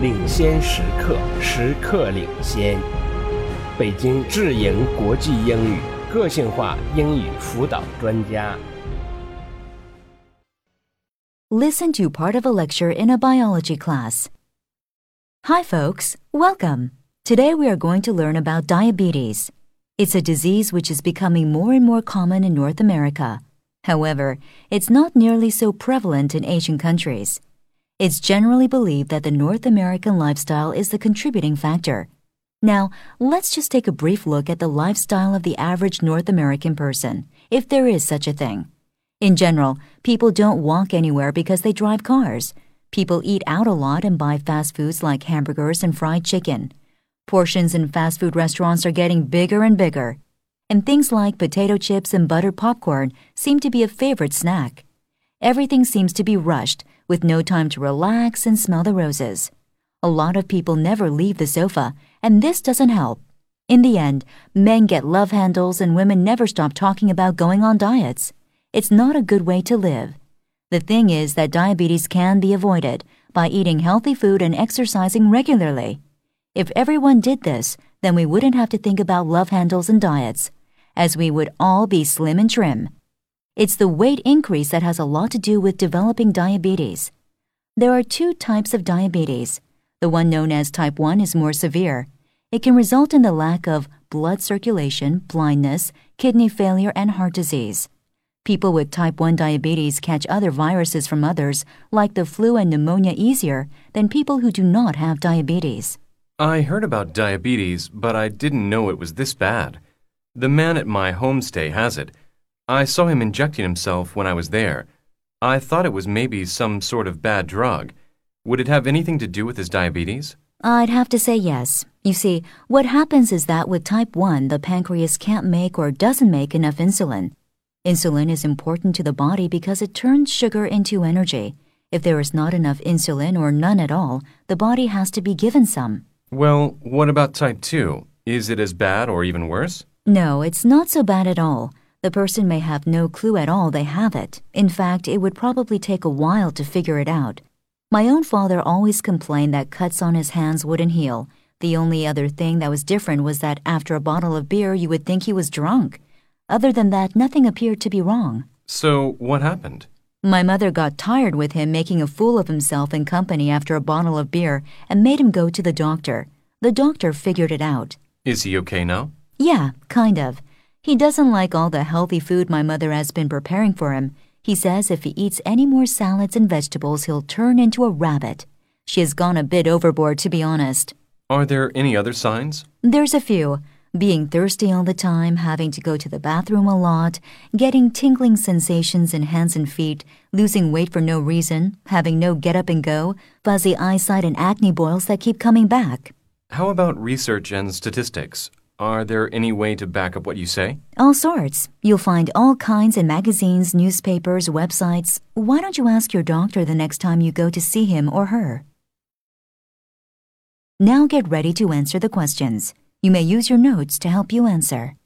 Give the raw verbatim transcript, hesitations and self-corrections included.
领先时刻，时刻领先。北京智盈国际英语个性化英语辅导专家。Listen to part of a lecture in a biology class. Hi folks, welcome. Today we are going to learn about diabetes. It's a disease which is becoming more and more common in North America. However, it's not nearly so prevalent in Asian countries. It's generally believed that the North American lifestyle is the contributing factor. Now, let's just take a brief look at the lifestyle of the average North American person, if there is such a thing.In general, people don't walk anywhere because they drive cars. People eat out a lot and buy fast foods like hamburgers and fried chicken. Portions in fast food restaurants are getting bigger and bigger. And things like potato chips and buttered popcorn seem to be a favorite snack. Everything seems to be rushed, with no time to relax and smell the roses. A lot of people never leave the sofa, and this doesn't help. In the end, men get love handles and women never stop talking about going on diets.It's not a good way to live. The thing is that diabetes can be avoided by eating healthy food and exercising regularly. If everyone did this, then we wouldn't have to think about love handles and diets, as we would all be slim and trim. It's the weight increase that has a lot to do with developing diabetes. There are two types of diabetes. The one known as type one is more severe. It can result in the lack of blood circulation, blindness, kidney failure, and heart disease.People with type one diabetes catch other viruses from others, like the flu and pneumonia, easier than people who do not have diabetes. I heard about diabetes, but I didn't know it was this bad. The man at my homestay has it. I saw him injecting himself when I was there. I thought it was maybe some sort of bad drug. Would it have anything to do with his diabetes? I'd have to say yes. You see, what happens is that with type one, the pancreas can't make or doesn't make enough insulin.Insulin is important to the body because it turns sugar into energy. If there is not enough insulin or none at all, the body has to be given some. Well, what about type two? Is it as bad or even worse? No, it's not so bad at all. The person may have no clue at all they have it. In fact, it would probably take a while to figure it out. My own father always complained that cuts on his hands wouldn't heal. The only other thing that was different was that after a bottle of beer, you would think he was drunk.Other than that, nothing appeared to be wrong. So what happened? My mother got tired with him making a fool of himself in company after a bottle of beer and made him go to the doctor. The doctor figured it out. Is he okay now? Yeah, kind of. He doesn't like all the healthy food my mother has been preparing for him. He says if he eats any more salads and vegetables, he'll turn into a rabbit. She has gone a bit overboard, to be honest. Are there any other signs? There's a few.Being thirsty all the time, having to go to the bathroom a lot, getting tingling sensations in hands and feet, losing weight for no reason, having no get up and go, fuzzy eyesight and acne boils that keep coming back. How about research and statistics? Are there any way to back up what you say? All sorts. You'll find all kinds in magazines, newspapers, websites. Why don't you ask your doctor the next time you go to see him or her? Now get ready to answer the questions.You may use your notes to help you answer.